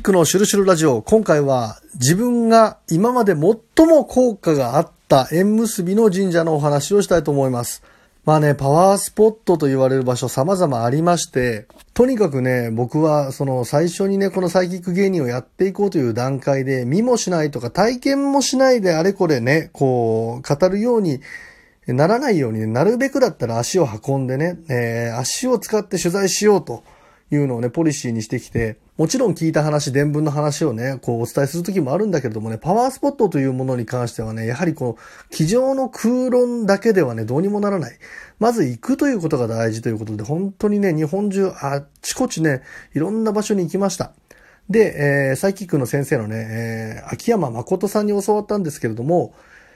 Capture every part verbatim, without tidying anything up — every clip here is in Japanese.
ックのシュルシュルラジオ、今回は自分が今まで最も効果があった縁結びの神社のお話をしたいと思います。まあね、パワースポットと言われる場所様々ありまして、とにかくね、僕はその最初にね、このサイキック芸人をやっていこうという段階で、見もしないとか体験もしないであれこれね、こう、語るようにならないように、ね、なるべくだったら足を運んでね、えー、足を使って取材しようというのをね、ポリシーにしてきて、もちろん聞いた話、伝聞の話をね、こうお伝えするときもあるんだけれどもね、パワースポットというものに関してはね、やはりこう、机上の空論だけではね、どうにもならない。まず行くということが大事ということで、本当にね、日本中あちこちね、いろんな場所に行きました。で、えー、サイキックの先生のね、えー、秋山誠さんに教わったんですけれども、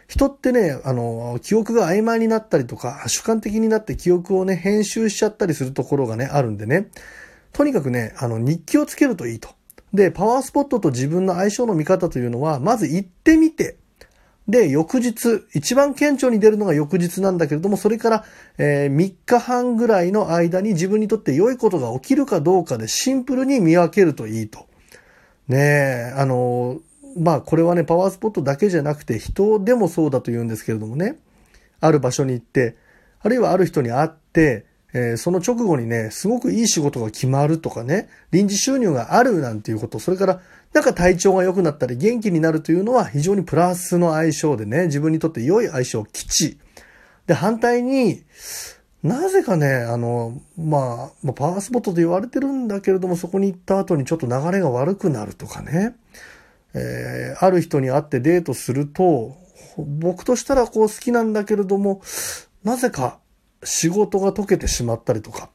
人ってね、あの、記憶が曖昧になったりとか、主観的になって記憶をね、編集しちゃったりするところがね、あるんでね、とにかくね、あの、日記をつけるといいと。で、パワースポットと自分の相性の見方というのは、まず行ってみて、で、翌日、一番顕著に出るのが翌日なんだけれども、それから、えー、みっかはんぐらいの間に自分にとって良いことが起きるかどうかでシンプルに見分けるといいと。ねえ、あの、まあ、これはね、パワースポットだけじゃなくて、人でもそうだと言うんですけれどもね、ある場所に行って、あるいはある人に会って、えー、その直後にね、すごくいい仕事が決まるとかね、臨時収入があるなんていうこと、それからなんか体調が良くなったり元気になるというのは非常にプラスの相性でね、自分にとって良い相性、吉。で、反対に、なぜかね、あの、まあ、まあ、パワースポットと言われてるんだけれども、そこに行った後にちょっと流れが悪くなるとかね、えー、ある人に会ってデートすると、僕としたらこう好きなんだけれども、なぜか、仕事が解けてしまったりとか、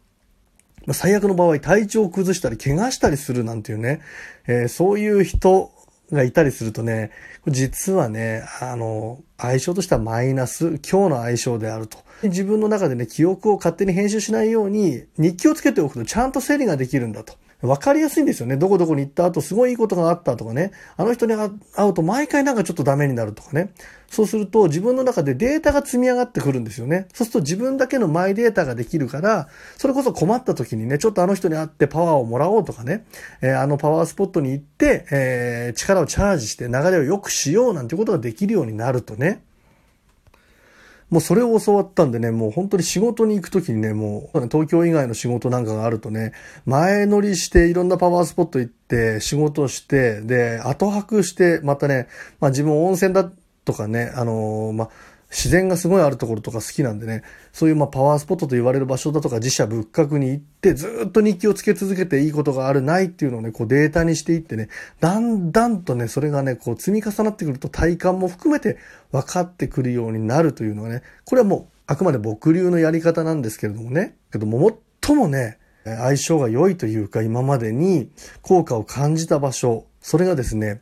最悪の場合体調を崩したり怪我したりするなんていうね、えー、そういう人がいたりするとね、実はね、あの、相性としてはマイナス、今日の相性であると。自分の中でね、記憶を勝手に編集しないように日記をつけておくとちゃんと整理ができるんだと。わかりやすいんですよね。どこどこに行った後、すごいいいことがあったとかね。あの人に会うと毎回なんかちょっとダメになるとかね。そうすると自分の中でデータが積み上がってくるんですよね。そうすると自分だけのマイデータができるから、それこそ困った時にね、ちょっとあの人に会ってパワーをもらおうとかね。えー、あのパワースポットに行って、えー、力をチャージして流れを良くしようなんてことができるようになるとね。もうそれを教わったんでね、もう本当に仕事に行くときにね、もう東京以外の仕事なんかがあるとね、前乗りしていろんなパワースポット行って仕事して、で、後泊して、またね、まあ自分温泉だとかね、あのー、まあ自然がすごいあるところとか好きなんでね、そういうまあパワースポットと言われる場所だとか自社仏閣に行ってずっと日記をつけ続けていいことがあるないっていうのをね、こうデータにしていってね、だんだんとね、それがね、こう積み重なってくると体感も含めて分かってくるようになるというのはね、これはもうあくまで僕流のやり方なんですけれどもね、けども最もね、相性が良いというか今までに効果を感じた場所、それがですね、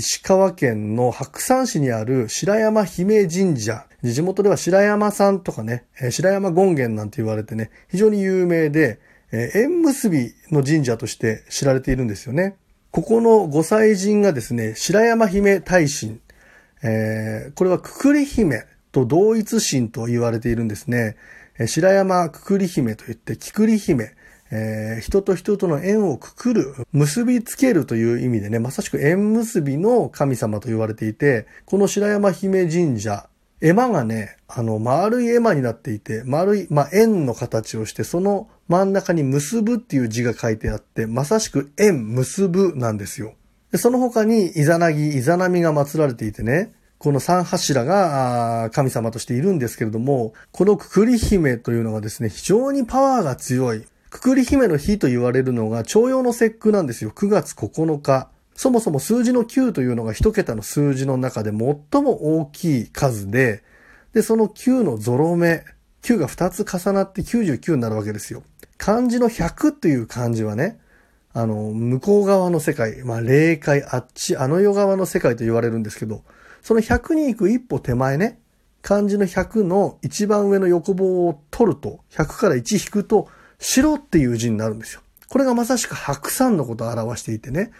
石川県の白山市にある白山姫神社。地元では白山さんとかね、白山権現なんて言われてね、非常に有名で、縁結びの神社として知られているんですよね。ここのご祭神がですね、白山姫大神。えー、これはくくり姫と同一神と言われているんですね。白山くくり姫といって、きくり姫。えー、人と人との縁をくくる、結びつけるという意味でね、まさしく縁結びの神様と言われていて、この白山姫神社、絵馬がね、あの、丸い絵馬になっていて、丸い、まあ、円の形をして、その真ん中に結ぶっていう字が書いてあって、まさしく縁結ぶなんですよ。で、その他に、イザナギ、イザナミが祀られていてね、この三柱が神様としているんですけれども、このくくり姫というのがですね、非常にパワーが強い。くくり姫の日と言われるのが重陽の節句なんですよ。くがつここのか。そもそも数字のきゅうというのが一桁の数字の中で最も大きい数で、で、そのきゅうのゾロ目、きゅうがふたつ重なってきゅうじゅうきゅうになるわけですよ。漢字のひゃくという漢字はね、あの、向こう側の世界、まあ、霊界、あっち、あの世側の世界と言われるんですけど、そのひゃくに行く一歩手前ね、漢字のひゃくの一番上の横棒を取ると、ひゃくからいち引くと、白っていう字になるんですよ。これがまさしく白山のことを表していてね。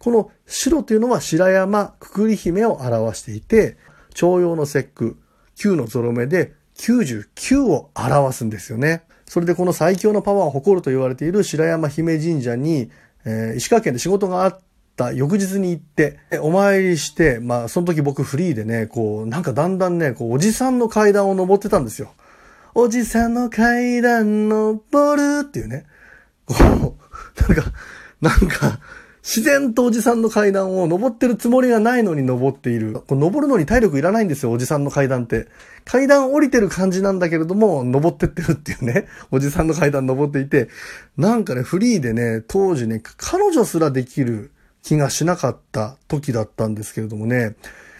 この白というのは白山くくり姫を表していて、重陽の節句、きゅうのゾロ目できゅうじゅうきゅうを表すんですよね。それでこの最強のパワーを誇ると言われている白山姫神社に、えー、石川県で仕事があっった翌日に行って、お参りして、まあ、その時僕フリーでね、こう、なんかだんだんね、こう、おじさんの階段を登ってたんですよ。おじさんの階段登るっていうね、こう、なんか、なんか、自然とおじさんの階段を登ってるつもりがないのに登っている。こう登るのに体力いらないんですよ、おじさんの階段って。階段降りてる感じなんだけれども、登ってってるっていうね、おじさんの階段登っていて、なんかね、フリーでね、当時ね、彼女すらできる気がしなかった時だったんですけれどもね、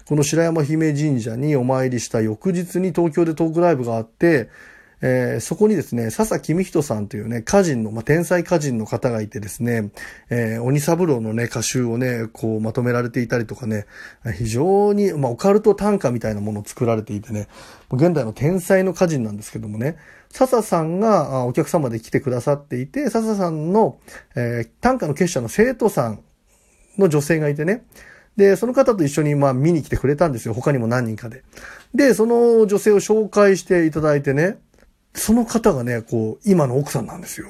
この白山姫神社にお参りした翌日に東京でトークライブがあって、えー、そこにですね、笹公人さんというね、歌人の、まあ、天才歌人の方がいてですね、えー、鬼三郎のね、歌集をね、こうまとめられていたりとかね、非常に、まあ、オカルト短歌みたいなものを作られていてね、現代の天才の歌人なんですけどもね、笹さんがお客様で来てくださっていて、笹さんの、えー、短歌の結社の生徒さんの女性がいてね、で、その方と一緒にまあ見に来てくれたんですよ、他にも何人かで。で、その女性を紹介していただいてね、その方がね、こう、今の奥さんなんですよ。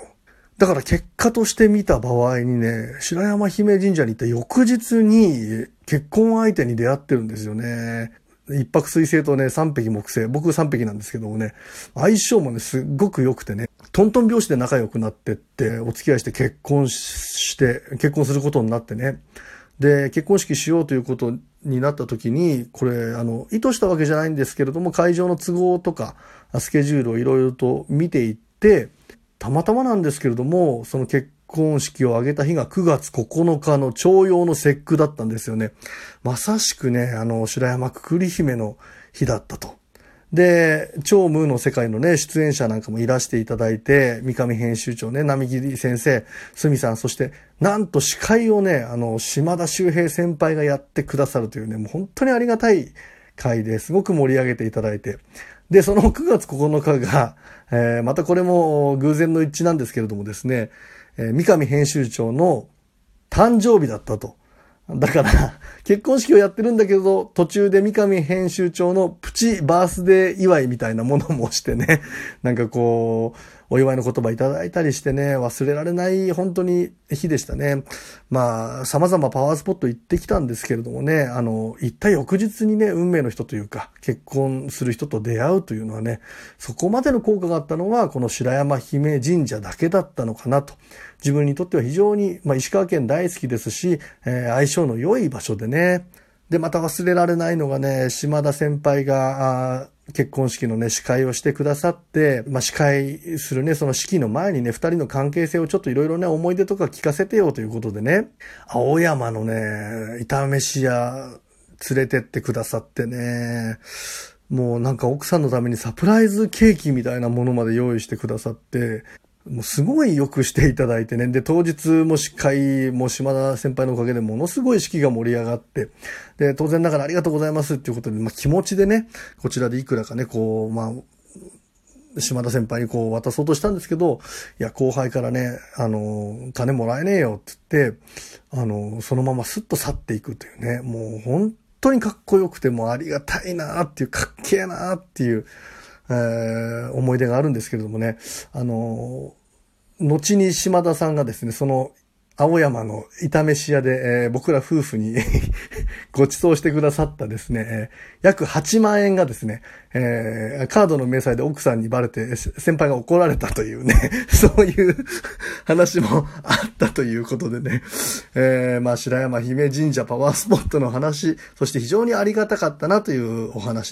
だから結果として見た場合にね、白山姫神社に行った翌日に結婚相手に出会ってるんですよね。一泊水星とね、三匹木星。僕三匹なんですけどもね、相性もね、すっごく良くてね、トントン拍子で仲良くなってって、お付き合いして結婚して、結婚することになってね。で、結婚式しようということになった時に、これ、あの、意図したわけじゃないんですけれども、会場の都合とか、スケジュールをいろいろと見ていって、たまたまなんですけれども、その結婚式を挙げた日がくがつここのかの重陽の節句だったんですよね。まさしくね、あの、白山くくり姫の日だったと。で、超無の世界のね、出演者なんかもいらしていただいて、三上編集長ね、並木先生、すみさん、そして、なんと司会をね、あの、島田秀平先輩がやってくださるというね、もう本当にありがたい会ですごく盛り上げていただいて。で、そのくがつここのかが、えー、またこれも偶然の一致なんですけれどもですね、えー、三上編集長の誕生日だったと。だから、結婚式をやってるんだけど、途中で三上編集長のプチバースデー祝いみたいなものもしてね、なんかこう、お祝いの言葉いただいたりしてね、忘れられない本当に日でしたね。まあ、様々パワースポット行ってきたんですけれどもね、あの、行った翌日にね、運命の人というか、結婚する人と出会うというのはね、そこまでの効果があったのは、この白山姫神社だけだったのかなと。自分にとっては非常に、まあ、石川県大好きですし、えー、相性の良い場所でね。で、また忘れられないのがね、島田先輩が、結婚式のね、司会をしてくださって、まあ、司会するね、その式の前にね、二人の関係性をちょっといろいろね、思い出とか聞かせてよということでね、青山のね、炒飯屋、連れてってくださってね、もうなんか奥さんのためにサプライズケーキみたいなものまで用意してくださって、もうすごいよくしていただいてね。で、当日も司会も島田先輩のおかげでものすごい式が盛り上がって、で、当然ながらありがとうございますっていうことで、まあ気持ちでね、こちらでいくらかね、こう、まあ、島田先輩にこう渡そうとしたんですけど、いや、後輩からね、あの、金もらえねえよって言って、あの、そのままスッと去っていくというね、もう本当にかっこよくて、もうありがたいなーっていう、かっけーなーっていう、えー、思い出があるんですけれどもね、あの、後に島田さんがですね、その青山の炒めし屋で、えー、僕ら夫婦にご馳走してくださったですね、約はちまんえんがですね、えー、カードの明細で奥さんにバレて先輩が怒られたというね、そういう話もあったということでね、えー、まあ白山姫神社パワースポットの話、そして非常にありがたかったなというお話。